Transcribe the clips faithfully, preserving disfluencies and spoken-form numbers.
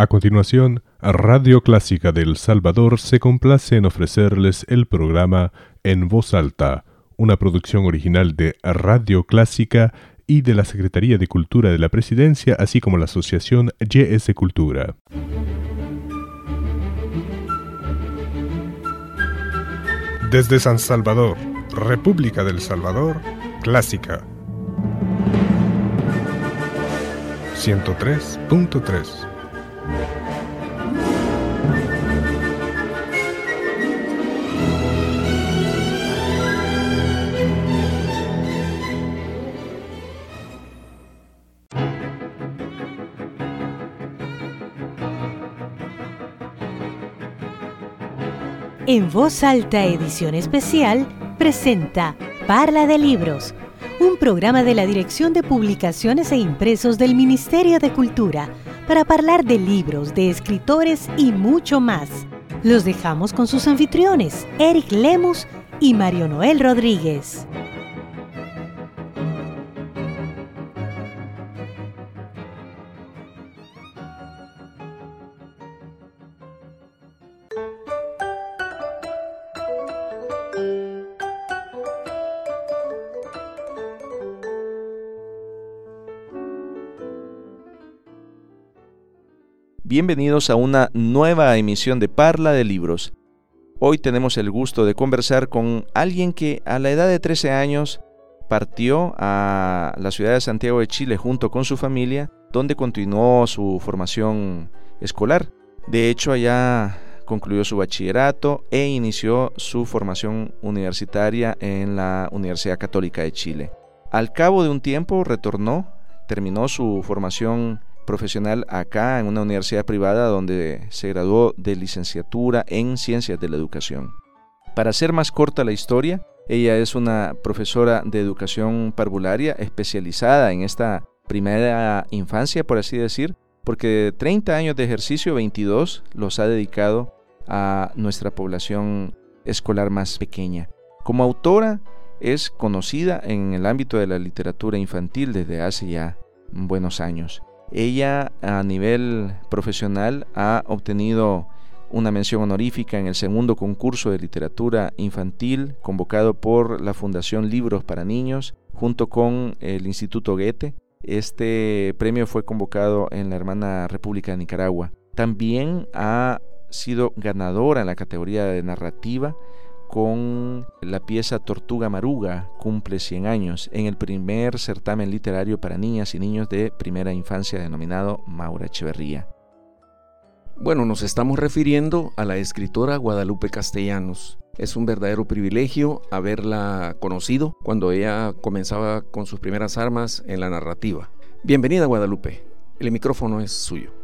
A continuación, Radio Clásica de El Salvador se complace en ofrecerles el programa En voz alta, una producción original de Radio Clásica y de la Secretaría de Cultura de la Presidencia, así como la Asociación G S Cultura. Desde San Salvador, República del Salvador, Clásica ciento tres punto tres. En voz alta, edición especial, presenta Parla de Libros, un programa de la Dirección de Publicaciones e Impresos del Ministerio de Cultura para hablar de libros, de escritores y mucho más. Los dejamos con sus anfitriones, Eric Lemus y Mario Noel Rodríguez. Bienvenidos a una nueva emisión de Parla de Libros. Hoy tenemos el gusto de conversar con alguien que a la edad de trece años partió a la ciudad de Santiago de Chile junto con su familia, donde continuó su formación escolar. De hecho, allá concluyó su bachillerato e inició su formación universitaria en la Universidad Católica de Chile. Al cabo de un tiempo retornó, terminó su formación profesional acá en una universidad privada donde se graduó de licenciatura en Ciencias de la Educación. Para hacer más corta la historia, ella es una profesora de educación parvularia especializada en esta primera infancia, por así decir, porque de treinta años de ejercicio, veintidós los ha dedicado a nuestra población escolar más pequeña. Como autora es conocida en el ámbito de la literatura infantil desde hace ya buenos años. Ella a nivel profesional ha obtenido una mención honorífica en el segundo concurso de literatura infantil convocado por la Fundación Libros para Niños junto con el Instituto Goethe. Este premio fue convocado en la hermana República de Nicaragua. También ha sido ganadora en la categoría de narrativa con la pieza Tortuga Maruga cumple cien años en el primer certamen literario para niñas y niños de primera infancia denominado Maura Echeverría. Bueno, nos estamos refiriendo a la escritora Guadalupe Castellanos. Es un verdadero privilegio haberla conocido cuando ella comenzaba con sus primeras armas en la narrativa. Bienvenida, Guadalupe. El micrófono es suyo.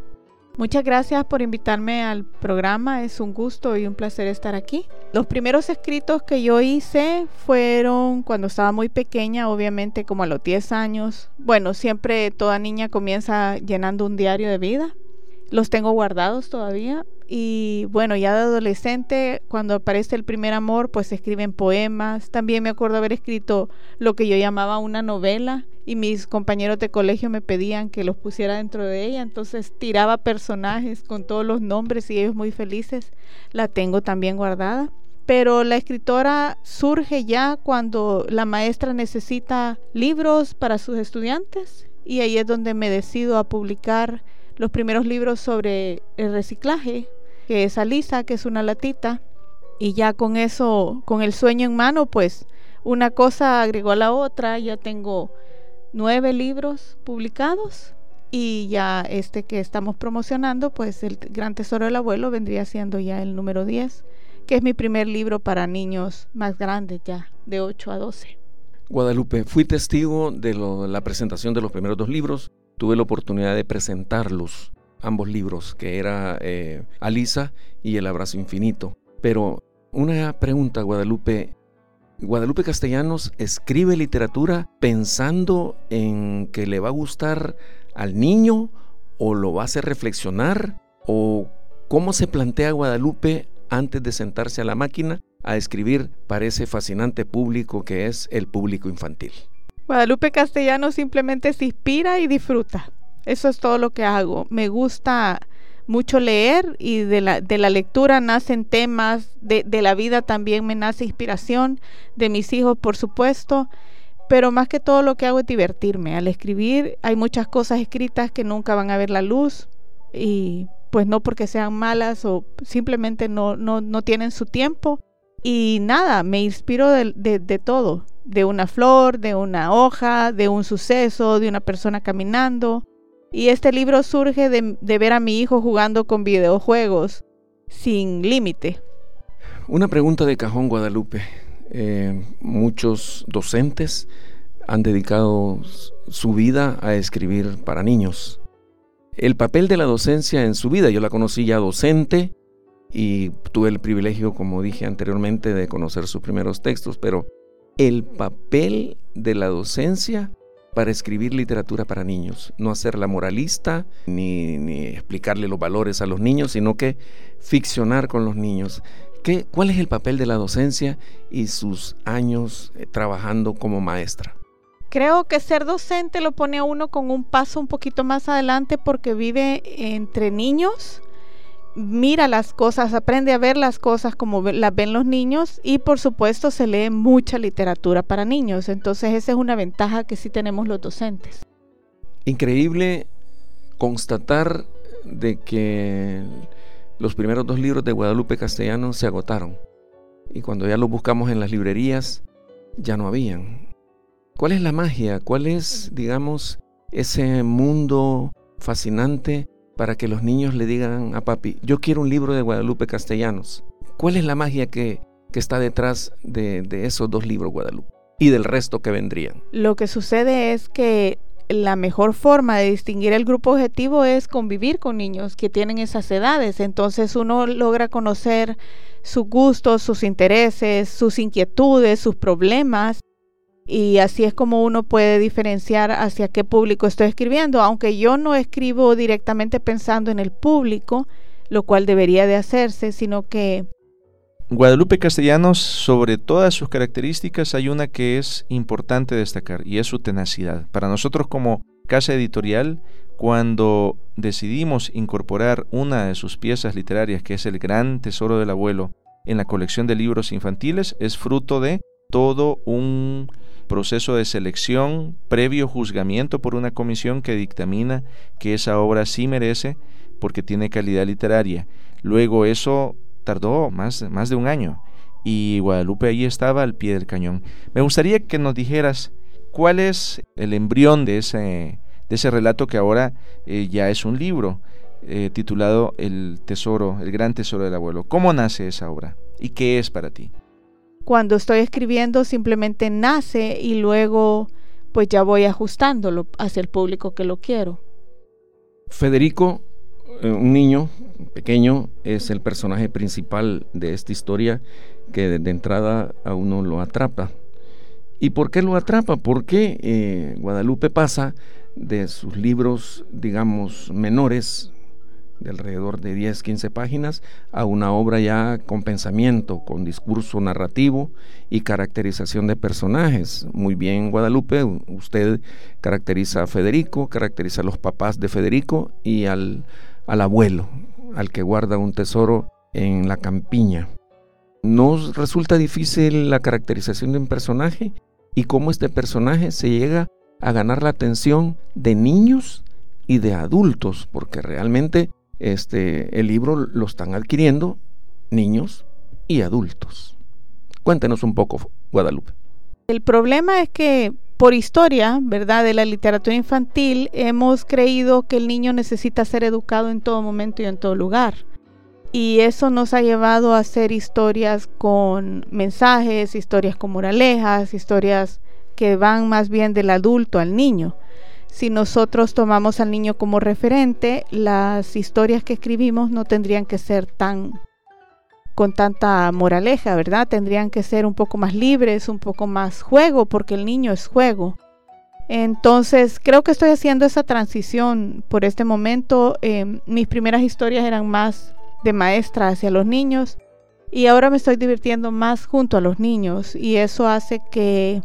Muchas gracias por invitarme al programa, es un gusto y un placer estar aquí. Los primeros escritos que yo hice fueron cuando estaba muy pequeña, obviamente como a los diez años. Bueno, siempre toda niña comienza llenando un diario de vida. Los tengo guardados todavía y bueno, ya de adolescente, cuando aparece el primer amor, pues se escriben poemas. También me acuerdo haber escrito lo que yo llamaba una novela y mis compañeros de colegio me pedían que los pusiera dentro de ella, entonces tiraba personajes con todos los nombres y ellos muy felices. La tengo también guardada. Pero la escritora surge ya cuando la maestra necesita libros para sus estudiantes y ahí es donde me decido a publicar los primeros libros sobre el reciclaje, que es Alisa, que es una latita, y ya con eso, con el sueño en mano, pues una cosa agregó a la otra, ya tengo nueve libros publicados y ya este que estamos promocionando, pues El Gran Tesoro del Abuelo vendría siendo ya el número diez, que es mi primer libro para niños más grandes ya, de ocho a doce. Guadalupe, fui testigo de lo, la presentación de los primeros dos libros. Tuve la oportunidad de presentarlos, ambos libros, que era eh, Alisa y El Abrazo Infinito. Pero una pregunta, Guadalupe. Guadalupe Castellanos escribe literatura pensando en que le va a gustar al niño o lo va a hacer reflexionar, o cómo se plantea Guadalupe antes de sentarse a la máquina a escribir para ese fascinante público que es el público infantil. Guadalupe Castellanos simplemente se inspira y disfruta. Eso es todo lo que hago. Me gusta mucho leer, y de la, de la lectura nacen temas, de, de la vida también me nace inspiración, de mis hijos por supuesto, pero más que todo lo que hago es divertirme. Al escribir hay muchas cosas escritas que nunca van a ver la luz, y pues no porque sean malas, o simplemente no, no, no tienen su tiempo. Y nada, me inspiro de, de, de todo, de una flor, de una hoja, de un suceso, de una persona caminando. Y este libro surge de, de ver a mi hijo jugando con videojuegos sin límite. Una pregunta de cajón, Guadalupe. Eh, muchos docentes han dedicado su vida a escribir para niños. El papel de la docencia en su vida, yo la conocí ya docente, y tuve el privilegio, como dije anteriormente, de conocer sus primeros textos, pero el papel de la docencia para escribir literatura para niños, no hacerla moralista, ni, ni explicarle los valores a los niños, sino que ficcionar con los niños. ¿Qué, ¿Cuál es el papel de la docencia y sus años trabajando como maestra? Creo que ser docente lo pone a uno con un paso un poquito más adelante, porque vive entre niños, mira las cosas, aprende a ver las cosas como las ven los niños, y por supuesto se lee mucha literatura para niños. Entonces esa es una ventaja que sí tenemos los docentes. Increíble constatar de que los primeros dos libros de Guadalupe Castellanos se agotaron, y cuando ya los buscamos en las librerías ya no habían. ¿Cuál es la magia? ¿Cuál es, digamos, ese mundo fascinante para que los niños le digan a papi, yo quiero un libro de Guadalupe Castellanos? ¿Cuál es la magia que, que está detrás de, de esos dos libros, Guadalupe, y del resto que vendrían? Lo que sucede es que la mejor forma de distinguir el grupo objetivo es convivir con niños que tienen esas edades. Entonces uno logra conocer sus gustos, sus intereses, sus inquietudes, sus problemas. Y así es como uno puede diferenciar hacia qué público estoy escribiendo. Aunque yo no escribo directamente pensando en el público, lo cual debería de hacerse, sino que... Guadalupe Castellanos, sobre todas sus características, hay una que es importante destacar, y es su tenacidad. Para nosotros como casa editorial, cuando decidimos incorporar una de sus piezas literarias, que es El Gran Tesoro del Abuelo, en la colección de libros infantiles, es fruto de todo un proceso de selección, previo juzgamiento por una comisión que dictamina que esa obra sí merece porque tiene calidad literaria. Luego eso tardó más, más de un año, y Guadalupe ahí estaba al pie del cañón. Me gustaría que nos dijeras cuál es el embrión de ese, de ese relato que ahora eh, ya es un libro eh, titulado El Tesoro, El Gran Tesoro del Abuelo. ¿Cómo nace esa obra y qué es para ti? Cuando estoy escribiendo simplemente nace, y luego pues ya voy ajustándolo hacia el público que lo quiero. Federico, un niño pequeño, es el personaje principal de esta historia que de entrada a uno lo atrapa. ¿Y por qué lo atrapa? Porque eh, Guadalupe pasa de sus libros, digamos, menores, de alrededor de diez, quince páginas, a una obra ya con pensamiento, con discurso narrativo y caracterización de personajes. Muy bien, Guadalupe, usted caracteriza a Federico, caracteriza a los papás de Federico y al, al abuelo, al que guarda un tesoro en la campiña. ¿Nos resulta difícil la caracterización de un personaje y cómo este personaje se llega a ganar la atención de niños y de adultos? Porque realmente Este, el libro lo están adquiriendo niños y adultos. Cuéntenos un poco, Guadalupe. El problema es que por historia, ¿verdad?, de la literatura infantil, hemos creído que el niño necesita ser educado en todo momento y en todo lugar. Y eso nos ha llevado a hacer historias con mensajes, historias con moralejas, historias que van más bien del adulto al niño. Si nosotros tomamos al niño como referente, las historias que escribimos no tendrían que ser tan con tanta moraleja, ¿verdad? Tendrían que ser un poco más libres, un poco más juego, porque el niño es juego. Entonces, creo que estoy haciendo esa transición por este momento. Eh, mis primeras historias eran más de maestra hacia los niños, y ahora me estoy divirtiendo más junto a los niños, y eso hace que...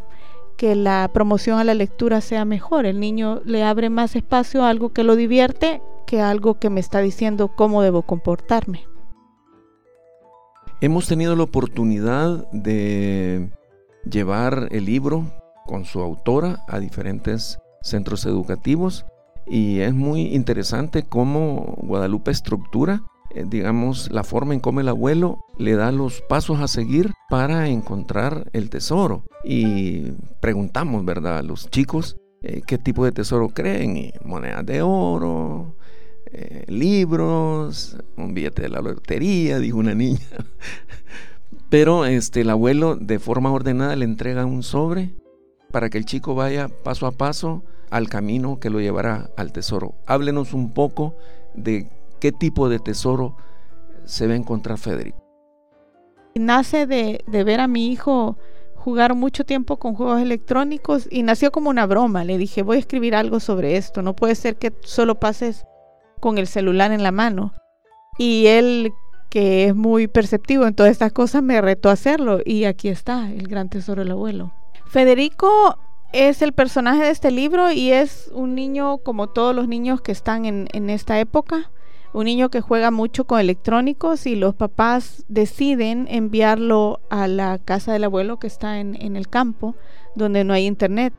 que la promoción a la lectura sea mejor. El niño le abre más espacio a algo que lo divierte que algo que me está diciendo cómo debo comportarme. Hemos tenido la oportunidad de llevar el libro con su autora a diferentes centros educativos y es muy interesante cómo Guadalupe estructura, digamos, la forma en cómo el abuelo le da los pasos a seguir para encontrar el tesoro. Y preguntamos, ¿verdad?, a los chicos eh, qué tipo de tesoro creen, y monedas de oro, eh, libros, un billete de la lotería, dijo una niña. Pero este, el abuelo de forma ordenada le entrega un sobre para que el chico vaya paso a paso al camino que lo llevará al tesoro. Háblenos un poco de ¿qué tipo de tesoro se va a encontrar Federico? Nace de, de ver a mi hijo jugar mucho tiempo con juegos electrónicos y nació como una broma. Le dije, voy a escribir algo sobre esto. No puede ser que solo pases con el celular en la mano. Y él, que es muy perceptivo en todas estas cosas, me retó a hacerlo. Y aquí está, El Gran Tesoro del Abuelo. Federico es el personaje de este libro y es un niño como todos los niños que están en, en esta época. Un niño que juega mucho con electrónicos y los papás deciden enviarlo a la casa del abuelo que está en, en el campo, donde no hay internet.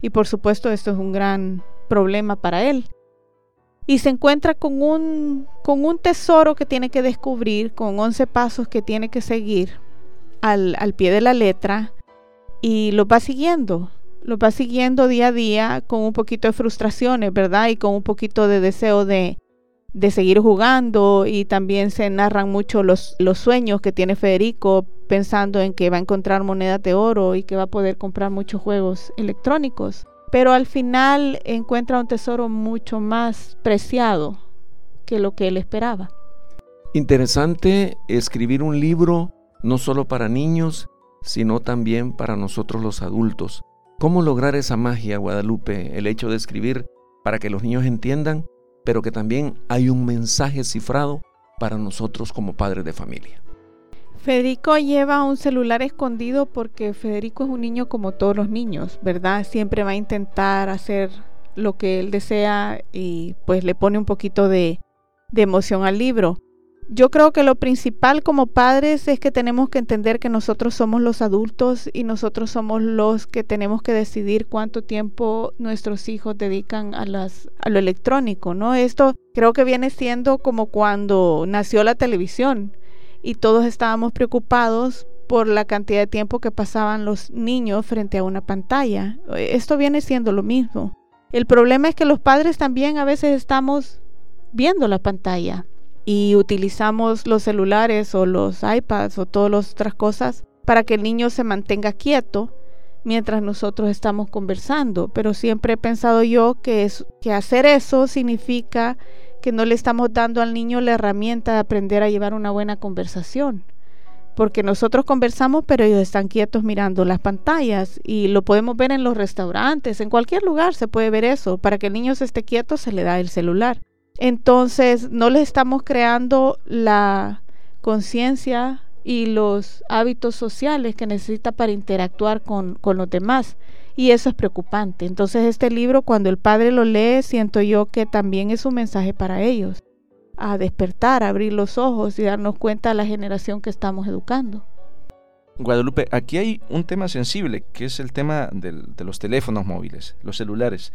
Y por supuesto esto es un gran problema para él. Y se encuentra con un, con un tesoro que tiene que descubrir, con once pasos que tiene que seguir al, al pie de la letra, y lo va siguiendo. Lo va siguiendo día a día con un poquito de frustraciones, ¿verdad? Y con un poquito de deseo de... de seguir jugando, y también se narran mucho los, los sueños que tiene Federico pensando en que va a encontrar monedas de oro y que va a poder comprar muchos juegos electrónicos. Pero al final encuentra un tesoro mucho más preciado que lo que él esperaba. Interesante escribir un libro no solo para niños, sino también para nosotros los adultos. ¿Cómo lograr esa magia, Guadalupe? El hecho de escribir para que los niños entiendan, pero que también hay un mensaje cifrado para nosotros como padres de familia. Federico lleva un celular escondido porque Federico es un niño como todos los niños, ¿verdad? Siempre va a intentar hacer lo que él desea y pues le pone un poquito de, de emoción al libro. Yo creo que lo principal como padres es que tenemos que entender que nosotros somos los adultos y nosotros somos los que tenemos que decidir cuánto tiempo nuestros hijos dedican a, las, a lo electrónico, ¿no? Esto creo que viene siendo como cuando nació la televisión y todos estábamos preocupados por la cantidad de tiempo que pasaban los niños frente a una pantalla. Esto viene siendo lo mismo. El problema es que los padres también a veces estamos viendo la pantalla y utilizamos los celulares o los iPads o todas las otras cosas para que el niño se mantenga quieto mientras nosotros estamos conversando. Pero siempre he pensado yo que, es, que hacer eso significa que no le estamos dando al niño la herramienta de aprender a llevar una buena conversación. Porque nosotros conversamos, pero ellos están quietos mirando las pantallas, y lo podemos ver en los restaurantes, en cualquier lugar se puede ver eso. Para que el niño se esté quieto se le da el celular. Entonces, no les estamos creando la conciencia y los hábitos sociales que necesita para interactuar con, con los demás. Y eso es preocupante. Entonces, este libro, cuando el padre lo lee, siento yo que también es un mensaje para ellos. A despertar, a abrir los ojos y darnos cuenta de la generación que estamos educando. Guadalupe, aquí hay un tema sensible, que es el tema del, de los teléfonos móviles, los celulares.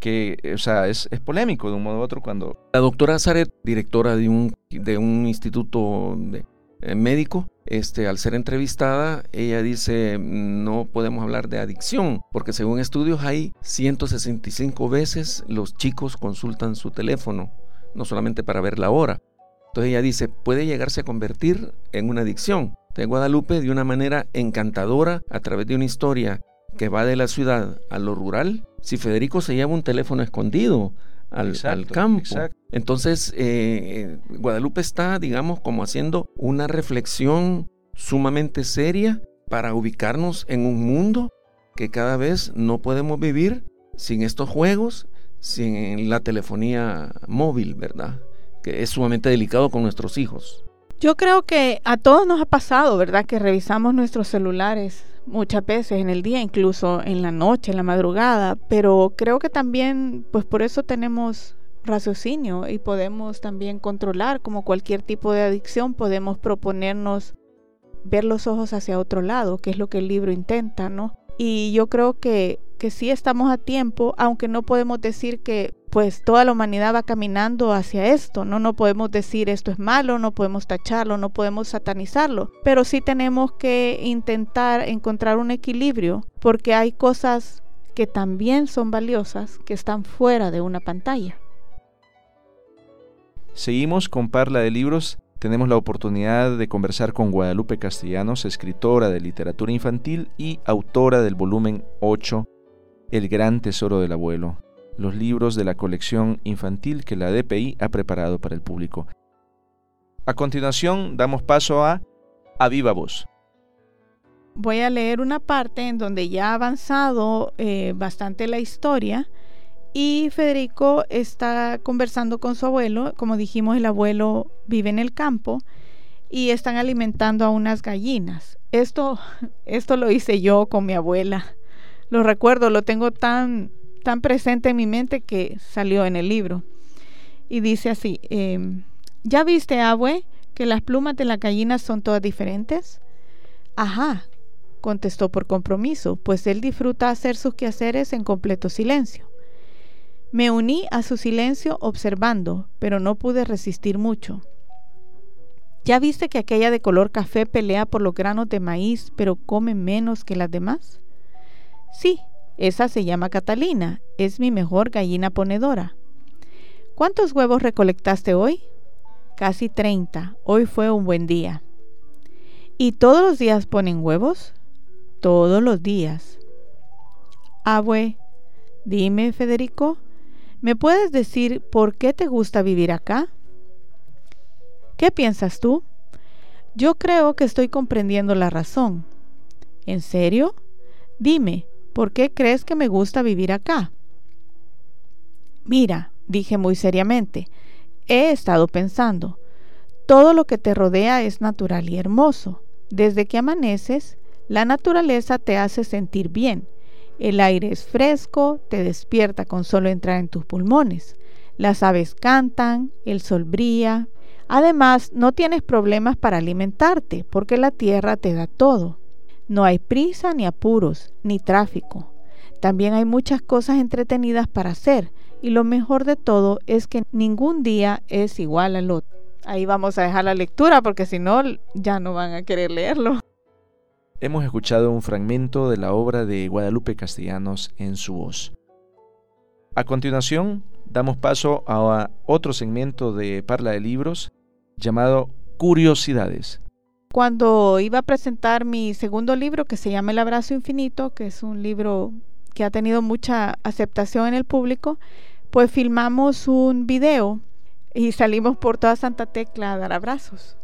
Que, o sea, es, es polémico de un modo u otro cuando... La doctora Zaret, directora de un, de un instituto de, eh, médico, este, al ser entrevistada, ella dice, no podemos hablar de adicción, porque según estudios hay ciento sesenta y cinco veces los chicos consultan su teléfono, no solamente para ver la hora. Entonces ella dice, puede llegarse a convertir en una adicción. Entonces Guadalupe, de una manera encantadora, a través de una historia que va de la ciudad a lo rural, si Federico se lleva un teléfono escondido al, exacto, al campo, exacto. Entonces eh, Guadalupe está, digamos, como haciendo una reflexión sumamente seria para ubicarnos en un mundo que cada vez no podemos vivir sin estos juegos, sin la telefonía móvil, ¿verdad? Que es sumamente delicado con nuestros hijos. Yo creo que a todos nos ha pasado, ¿verdad?, que revisamos nuestros celulares muchas veces en el día, incluso en la noche, en la madrugada, pero creo que también, pues por eso tenemos raciocinio y podemos también controlar, como cualquier tipo de adicción, podemos proponernos ver los ojos hacia otro lado, que es lo que el libro intenta, ¿no? Y yo creo que, que sí estamos a tiempo, aunque no podemos decir que pues toda la humanidad va caminando hacia esto, ¿no? No podemos decir esto es malo, no podemos tacharlo, no podemos satanizarlo, pero sí tenemos que intentar encontrar un equilibrio, porque hay cosas que también son valiosas, que están fuera de una pantalla. Seguimos con Parla de Libros. Tenemos la oportunidad de conversar con Guadalupe Castellanos, escritora de literatura infantil y autora del volumen ocho, El Gran Tesoro del Abuelo, los libros de la colección infantil que la D P I ha preparado para el público. A continuación, damos paso a A Viva Voz. Voy a leer una parte en donde ya ha avanzado eh, bastante la historia y Federico está conversando con su abuelo. Como dijimos, el abuelo vive en el campo y están alimentando a unas gallinas. Esto, esto lo hice yo con mi abuela. Lo recuerdo, lo tengo tan, tan presente en mi mente que salió en el libro. Y dice así, eh, ¿ya viste, abue, que las plumas de las gallinas son todas diferentes? Ajá, contestó por compromiso, pues él disfruta hacer sus quehaceres en completo silencio. Me uní a su silencio observando, pero no pude resistir mucho. ¿Ya viste que aquella de color café pelea por los granos de maíz, pero come menos que las demás? Sí, esa se llama Catalina, es mi mejor gallina ponedora. ¿Cuántos huevos recolectaste hoy? Casi treinta, hoy fue un buen día. ¿Y todos los días ponen huevos? Todos los días. Abue, dime, Federico, ¿me puedes decir por qué te gusta vivir acá? ¿Qué piensas tú? Yo creo que estoy comprendiendo la razón. ¿En serio? Dime, ¿por qué crees que me gusta vivir acá? Mira, dije muy seriamente, he estado pensando. Todo lo que te rodea es natural y hermoso. Desde que amaneces, la naturaleza te hace sentir bien. El aire es fresco, te despierta con solo entrar en tus pulmones. Las aves cantan, el sol brilla. Además, no tienes problemas para alimentarte, porque la tierra te da todo. No hay prisa ni apuros, ni tráfico. También hay muchas cosas entretenidas para hacer, y lo mejor de todo es que ningún día es igual al otro. Ahí vamos a dejar la lectura, porque si no, ya no van a querer leerlo. Hemos escuchado un fragmento de la obra de Guadalupe Castellanos en su voz. A continuación, damos paso a otro segmento de Parla de Libros llamado Curiosidades. Cuando iba a presentar mi segundo libro, que se llama El Abrazo Infinito, que es un libro que ha tenido mucha aceptación en el público, pues filmamos un video y salimos por toda Santa Tecla a dar abrazos.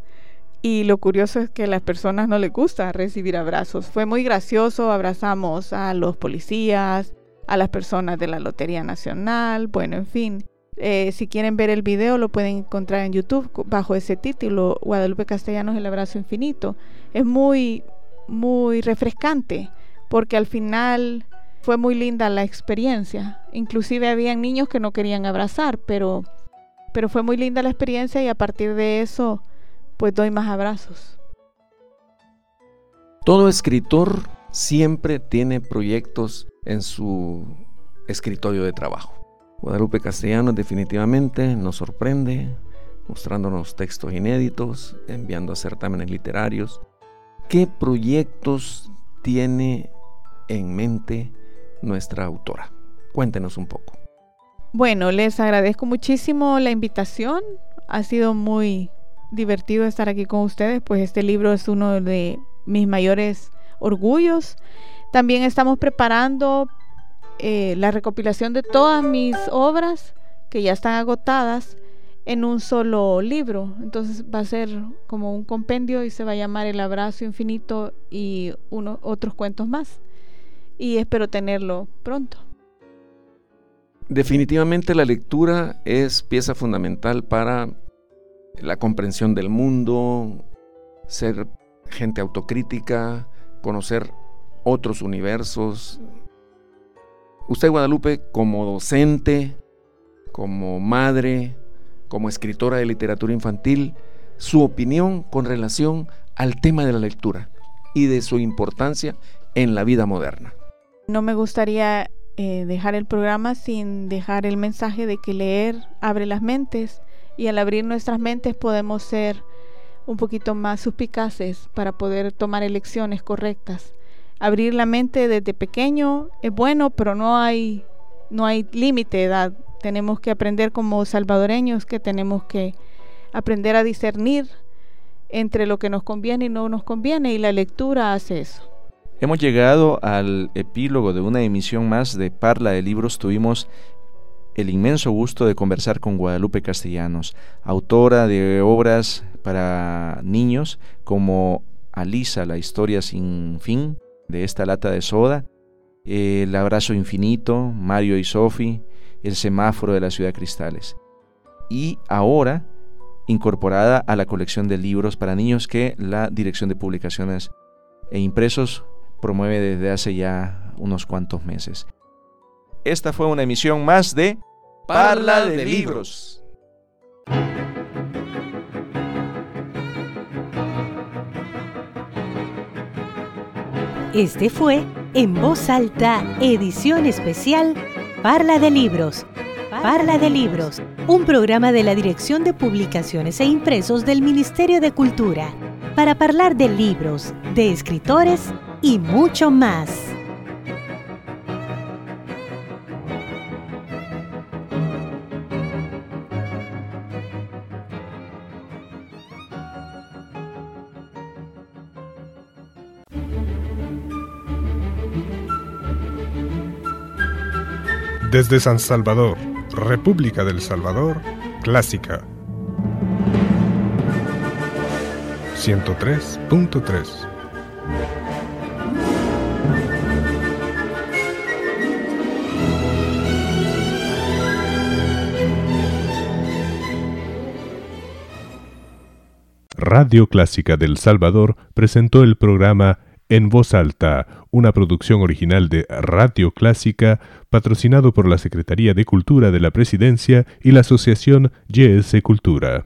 Y lo curioso es que a las personas no les gusta recibir abrazos. Fue muy gracioso, abrazamos a los policías, a las personas de la Lotería Nacional, bueno, en fin. Eh, si quieren ver el video lo pueden encontrar en YouTube bajo ese título, Guadalupe Castellanos, El Abrazo Infinito. Es muy, muy refrescante porque al final fue muy linda la experiencia. Inclusive habían niños que no querían abrazar, pero, pero fue muy linda la experiencia y a partir de eso pues doy más abrazos. Todo escritor siempre tiene proyectos en su escritorio de trabajo. Guadalupe Castellanos definitivamente nos sorprende, mostrándonos textos inéditos, enviando a certámenes literarios. ¿Qué proyectos tiene en mente nuestra autora? Cuéntenos un poco. Bueno, les agradezco muchísimo la invitación. Ha sido muy divertido estar aquí con ustedes, pues este libro es uno de mis mayores orgullos. También estamos preparando eh, la recopilación de todas mis obras que ya están agotadas en un solo libro. Entonces va a ser como un compendio y se va a llamar El Abrazo Infinito y uno, otros cuentos más. Y espero tenerlo pronto. Definitivamente la lectura es pieza fundamental para la comprensión del mundo, ser gente autocrítica, conocer otros universos. Usted, Guadalupe, como docente, como madre, como escritora de literatura infantil, su opinión con relación al tema de la lectura y de su importancia en la vida moderna. No me gustaría eh, dejar el programa sin dejar el mensaje de que leer abre las mentes, y al abrir nuestras mentes podemos ser un poquito más suspicaces para poder tomar elecciones correctas. Abrir la mente desde pequeño es bueno, pero no hay, no hay límite de edad. Tenemos que aprender como salvadoreños que tenemos que aprender a discernir entre lo que nos conviene y no nos conviene, y la lectura hace eso. Hemos llegado al epílogo de una emisión más de Parla de Libros. Tuvimos el inmenso gusto de conversar con Guadalupe Castellanos, autora de obras para niños como Alisa, la historia sin fin de esta lata de soda, El abrazo infinito, Mario y Sofi, El semáforo de la ciudad, Cristales. Y ahora incorporada a la colección de libros para niños que la Dirección de Publicaciones e Impresos promueve desde hace ya unos cuantos meses. Esta fue una emisión más de Parla de Libros. Este fue En Voz Alta, edición especial Parla de Libros. Parla de Libros, un programa de la Dirección de Publicaciones e Impresos del Ministerio de Cultura para hablar de libros, de escritores y mucho más. Desde San Salvador, República del Salvador, Clásica ciento tres punto tres. Radio Clásica del Salvador presentó el programa En Voz Alta, una producción original de Radio Clásica, patrocinado por la Secretaría de Cultura de la Presidencia y la Asociación G S Cultura.